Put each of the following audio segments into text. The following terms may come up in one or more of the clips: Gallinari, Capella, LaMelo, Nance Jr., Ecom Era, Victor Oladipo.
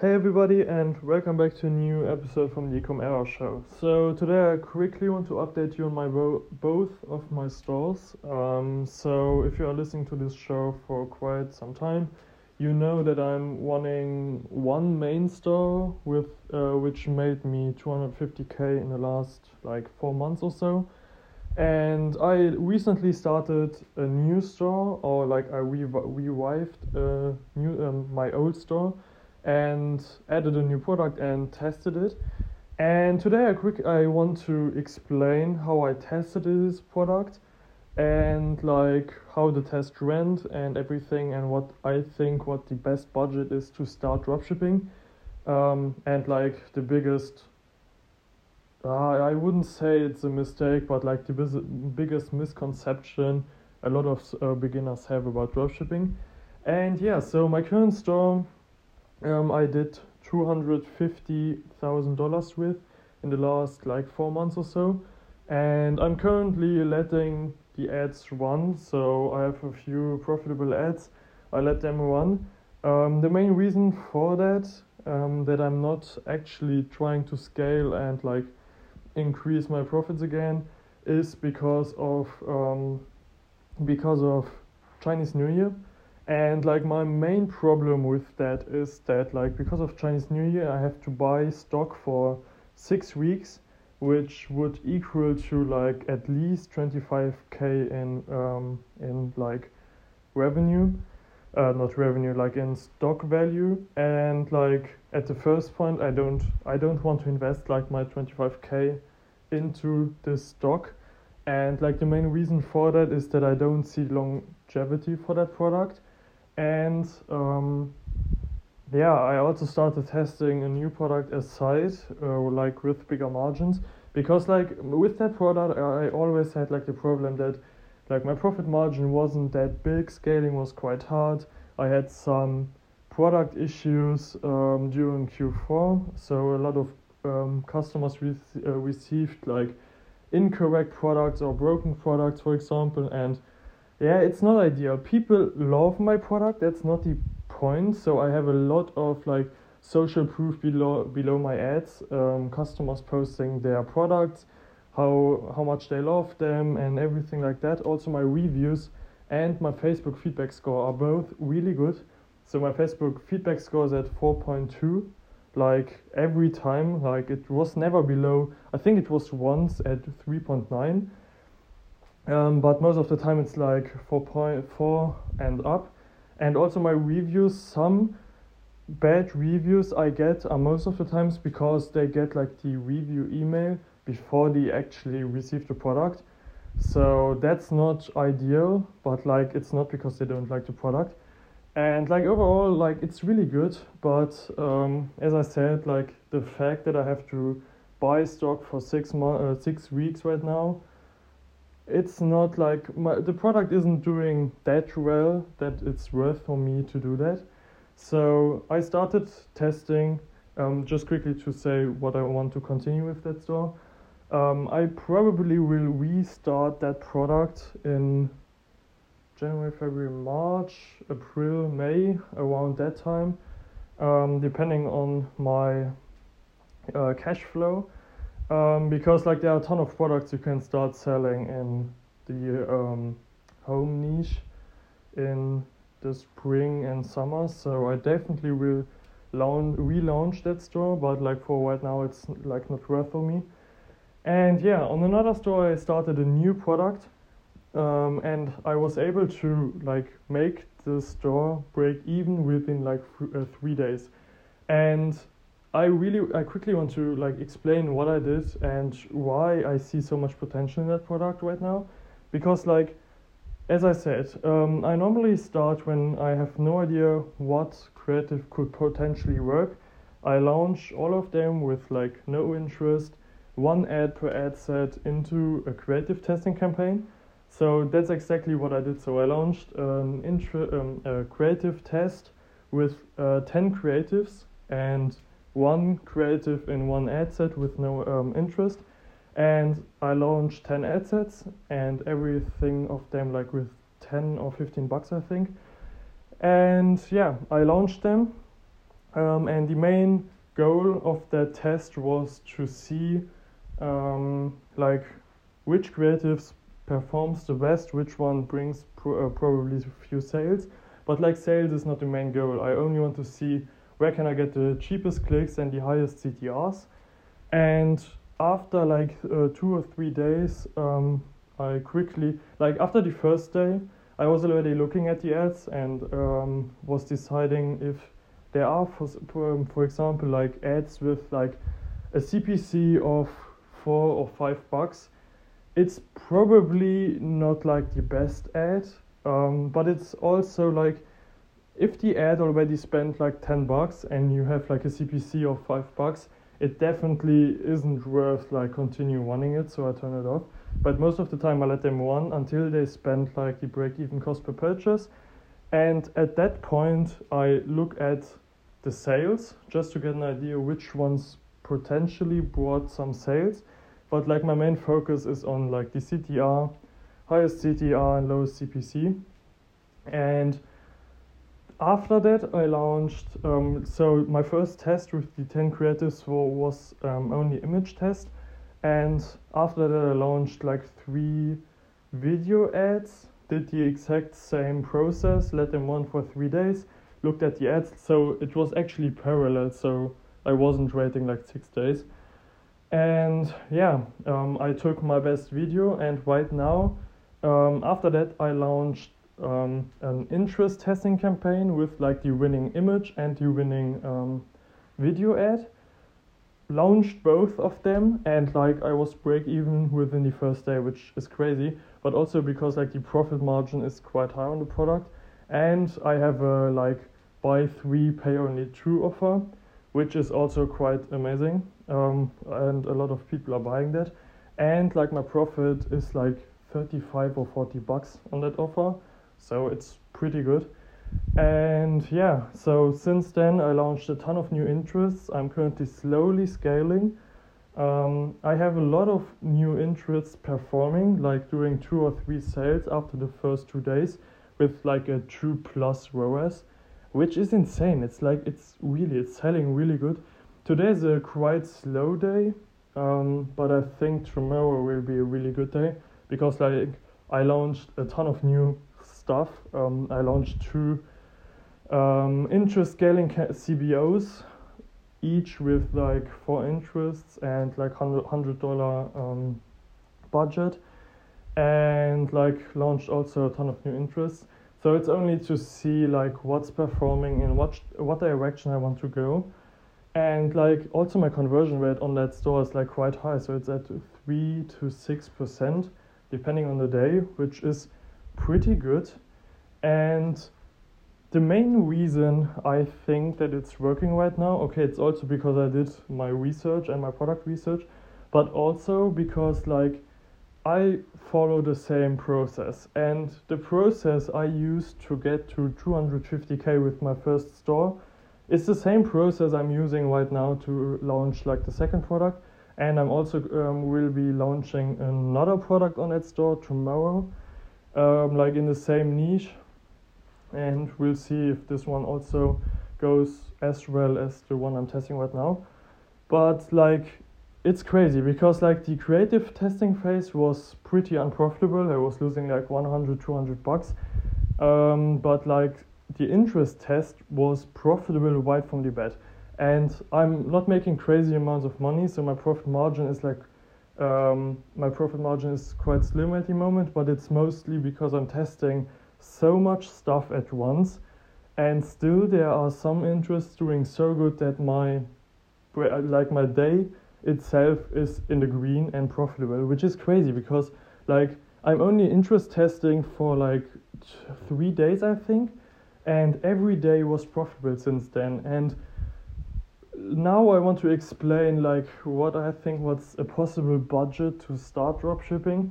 Hey everybody, and welcome back to a new episode from the Ecom Era show. So today I quickly want to update you on my both of my stores. So if you are listening to this show for quite some time, you know that I'm running one main store with which made me 250k in the last 4 months or so. And I recently started a new store, or I revived my old store and added a new product and tested it. And today I want to explain how I tested this product and how the test went and everything, and what I think the best budget is to start dropshipping, and the biggest I wouldn't say it's a mistake, but the biggest misconception a lot of beginners have about dropshipping. And yeah, so my current store, I did $250,000 with in the last 4 months or so, and I'm currently letting the ads run. So I have a few profitable ads. I let them run. The main reason for that, that I'm not actually trying to scale and increase my profits again, is because of Chinese New Year. And my main problem with that is that because of Chinese New Year, I have to buy stock for 6 weeks, which would equal to at least 25k in revenue, in stock value. And at the first point, I don't want to invest my 25k into this stock. And the main reason for that is that I don't see longevity for that product. And yeah, I also started testing a new product aside, with bigger margins, because with that product I always had the problem that my profit margin wasn't that big, scaling was quite hard. I had some product issues during Q4, so a lot of customers received incorrect products or broken products, for example, and yeah, it's not ideal. People love my product, that's not the point. So I have a lot of social proof below my ads, customers posting their products, how much they love them and everything like that. Also my reviews and my Facebook feedback score are both really good. So my Facebook feedback score is at 4.2, every time. It was never below, I think it was once at 3.9. But most of the time it's 4.4 and up. And also my reviews, some bad reviews I get are most of the times because they get the review email before they actually receive the product. So that's not ideal, but it's not because they don't like the product. And overall, it's really good. But as I said, the fact that I have to buy stock for 6 weeks right now, it's not the product isn't doing that well that it's worth for me to do that. So I started testing, just quickly to say what I want to continue with that store. I probably will restart that product in January, February, March, April, May, around that time, depending on my cash flow. Because there are a ton of products you can start selling in the home niche in the spring and summer. So I definitely will relaunch that store, but for right now it's not worth for me. And yeah, on another store I started a new product, and I was able to make the store break even within 3 days. And I quickly want to explain what I did and why I see so much potential in that product right now, because as I said, I normally start when I have no idea what creative could potentially work. I launch all of them with no interest, one ad per ad set, into a creative testing campaign. So that's exactly what I did. So I launched a creative test with 10 creatives and one creative in one ad set with no interest, and I launched 10 ad sets, and everything of them with 10 or $15 I think. And yeah, I launched them, And the main goal of that test was to see like which creatives performs the best, which one brings probably few sales. But like sales is not the main goal. I only want to see where can I get the cheapest clicks and the highest CTRs. And after like 2 or 3 days, I quickly, like after the first day, I was already looking at the ads and was deciding if there are, for example, like ads with like a CPC of $4 or $5. It's probably not like the best ad, but it's also like if the ad already spent like $10 and you have like a CPC of $5, it definitely isn't worth like continue running it, so I turn it off. But most of the time I let them run until they spend like the break-even cost per purchase. And at that point I look at the sales just to get an idea which ones potentially brought some sales. But like my main focus is on like the CTR, highest CTR and lowest CPC. And after that I launched, so my first test with the 10 creatives was only image test. And after that I launched like 3 video ads, did the exact same process, let them run for 3 days, looked at the ads. So it was actually parallel, so I wasn't waiting like 6 days. And yeah, I took my best video, and right now, after that I launched an interest testing campaign with like the winning image and the winning video ad. Launched both of them, and like I was break even within the first day, which is crazy, but also because like the profit margin is quite high on the product, and I have a like buy 3 pay only 2 offer, which is also quite amazing, and a lot of people are buying that. And like my profit is like $35 or $40 on that offer, so it's pretty good. And yeah, so since then I launched a ton of new interests. I'm currently slowly scaling. I have a lot of new interests performing, like doing 2 or 3 sales after the first 2 days with like a 2+ ROAS. Which is insane. It's like it's selling really good. Today is a quite slow day, but I think tomorrow will be a really good day because like I launched a ton of new stuff. I launched 2 interest scaling CBOs, each with like 4 interests and like $100 budget, and like launched also a ton of new interests. So it's only to see like what's performing and what direction I want to go. And like also my conversion rate on that store is like quite high. So it's at 3% to 6% depending on the day, which is pretty good. And the main reason I think that it's working right now, okay, it's also because I did my research and my product research, but also because like I follow the same process, and the process I used to get to 250K with my first store is the same process I'm using right now to launch like the second product. And I'm also will be launching another product on that store tomorrow, like in the same niche, and we'll see if this one also goes as well as the one I'm testing right now. But like it's crazy because like the creative testing phase was pretty unprofitable. I was losing like $100, $200. But like the interest test was profitable right from the bat. And I'm not making crazy amounts of money, so my profit margin is like my profit margin is quite slim at the moment, but it's mostly because I'm testing so much stuff at once, and still there are some interests doing so good that my day itself is in the green and profitable, which is crazy because like I'm only interest testing for like 3 days, I think, and every day was profitable since then. And now I want to explain like what I think what's a possible budget to start dropshipping,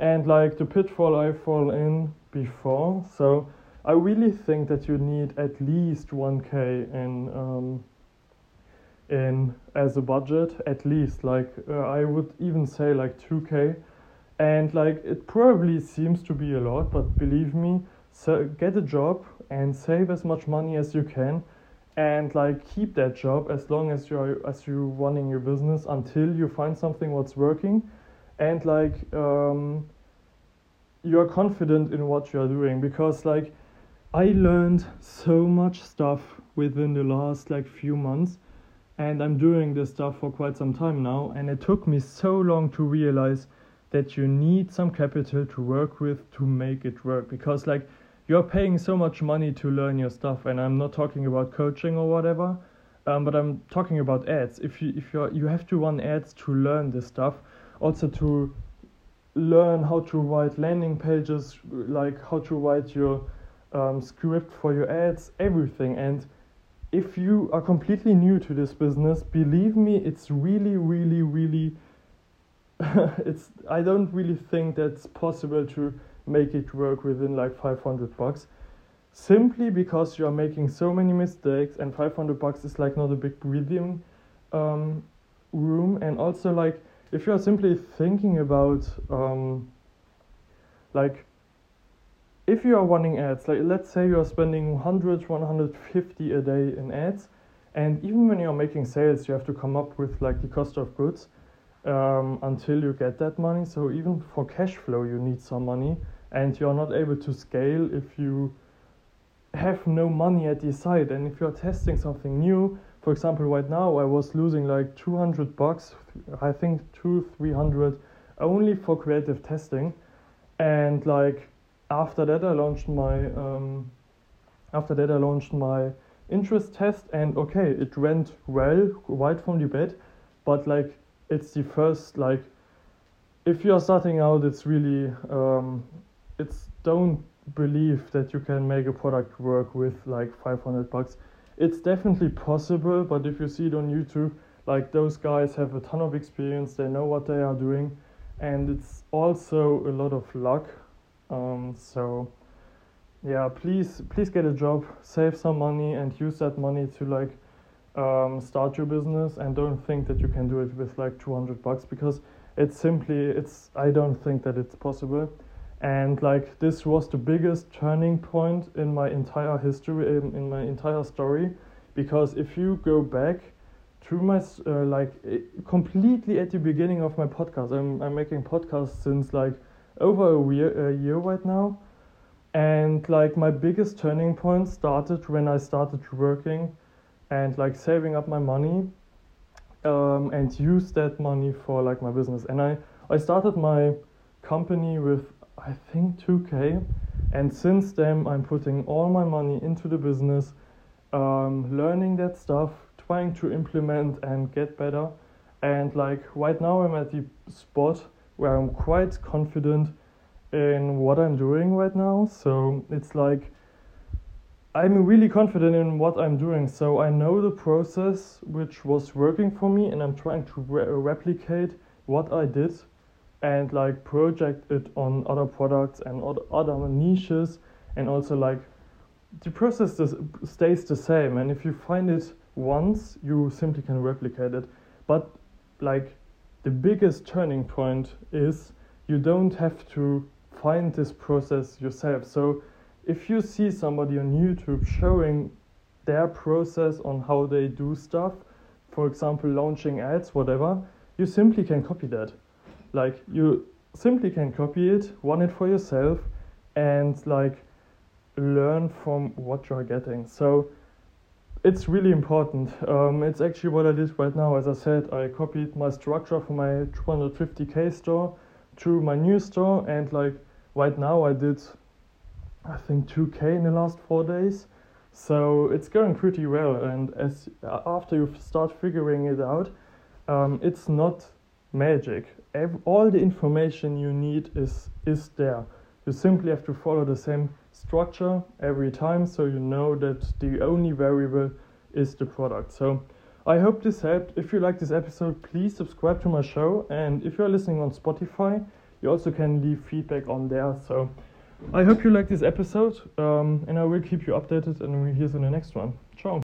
and like the pitfall I fall in before. So I really think that you need at least 1K in as a budget, at least. Like I would even say like 2K, and like it probably seems to be a lot, but believe me, so get a job and save as much money as you can, and like keep that job as long as you're running your business until you find something what's working, and like you're confident in what you're doing. Because like I learned so much stuff within the last like few months, and I'm doing this stuff for quite some time now, and it took me so long to realize that you need some capital to work with to make it work. Because like you're paying so much money to learn your stuff, and I'm not talking about coaching or whatever, but I'm talking about ads. If you have to run ads to learn this stuff, also to learn how to write landing pages, like how to write your script for your ads, everything. And if you are completely new to this business, believe me, it's really I don't really think that's possible to make it work within like $500, simply because you are making so many mistakes, and $500 is like not a big breathing room. And also like if you are simply thinking about like if you are running ads, like let's say you are spending 100, 150 a day in ads, and even when you are making sales, you have to come up with like the cost of goods until you get that money. So even for cash flow, you need some money, and you're not able to scale if you have no money at the side. And if you're testing something new, for example, right now I was losing like $200, I think 200-300, only for creative testing. And like after that I launched my interest test, and okay, it went well right from the bed, but like it's the first, like if you're starting out, it's really it's, don't believe that you can make a product work with like $500. It's definitely possible, but if you see it on YouTube, like those guys have a ton of experience, they know what they are doing, and it's also a lot of luck. So yeah, please get a job, save some money, and use that money to like start your business. And don't think that you can do it with like $200, because it's simply, it's, I don't think that it's possible. And like this was the biggest turning point in my entire history, in my entire story. Because if you go back to my completely at the beginning of my podcast, I'm making podcasts since like over a year right now, and like my biggest turning point started when I started working and like saving up my money and use that money for like my business. And I started my company with I think $2,000, and since then I'm putting all my money into the business, learning that stuff, trying to implement and get better. And like right now I'm at the spot where I'm quite confident in what I'm doing right now. So it's like I'm really confident in what I'm doing, so I know the process which was working for me, and I'm trying to replicate what I did and like project it on other products and other niches. And also like the process stays the same, and if you find it once, you simply can replicate it. But like the biggest turning point is you don't have to find this process yourself. So if you see somebody on YouTube showing their process on how they do stuff, for example launching ads, whatever, you simply can copy that. Like you simply can copy it, run it for yourself, and like learn from what you're getting. So it's really important. It's actually what I did right now. As I said, I copied my structure from my 250K store to my new store, and like right now I did I think $2,000 in the last 4 days, so it's going pretty well. And as after you start figuring it out, it's not magic. All the information you need is there. You simply have to follow the same structure every time, so you know that the only variable is the product. So I hope this helped. If you like this episode, please subscribe to my show, and if you're listening on Spotify, you also can leave feedback on there. So I hope you liked this episode, and I will keep you updated, and we'll see you in the next one.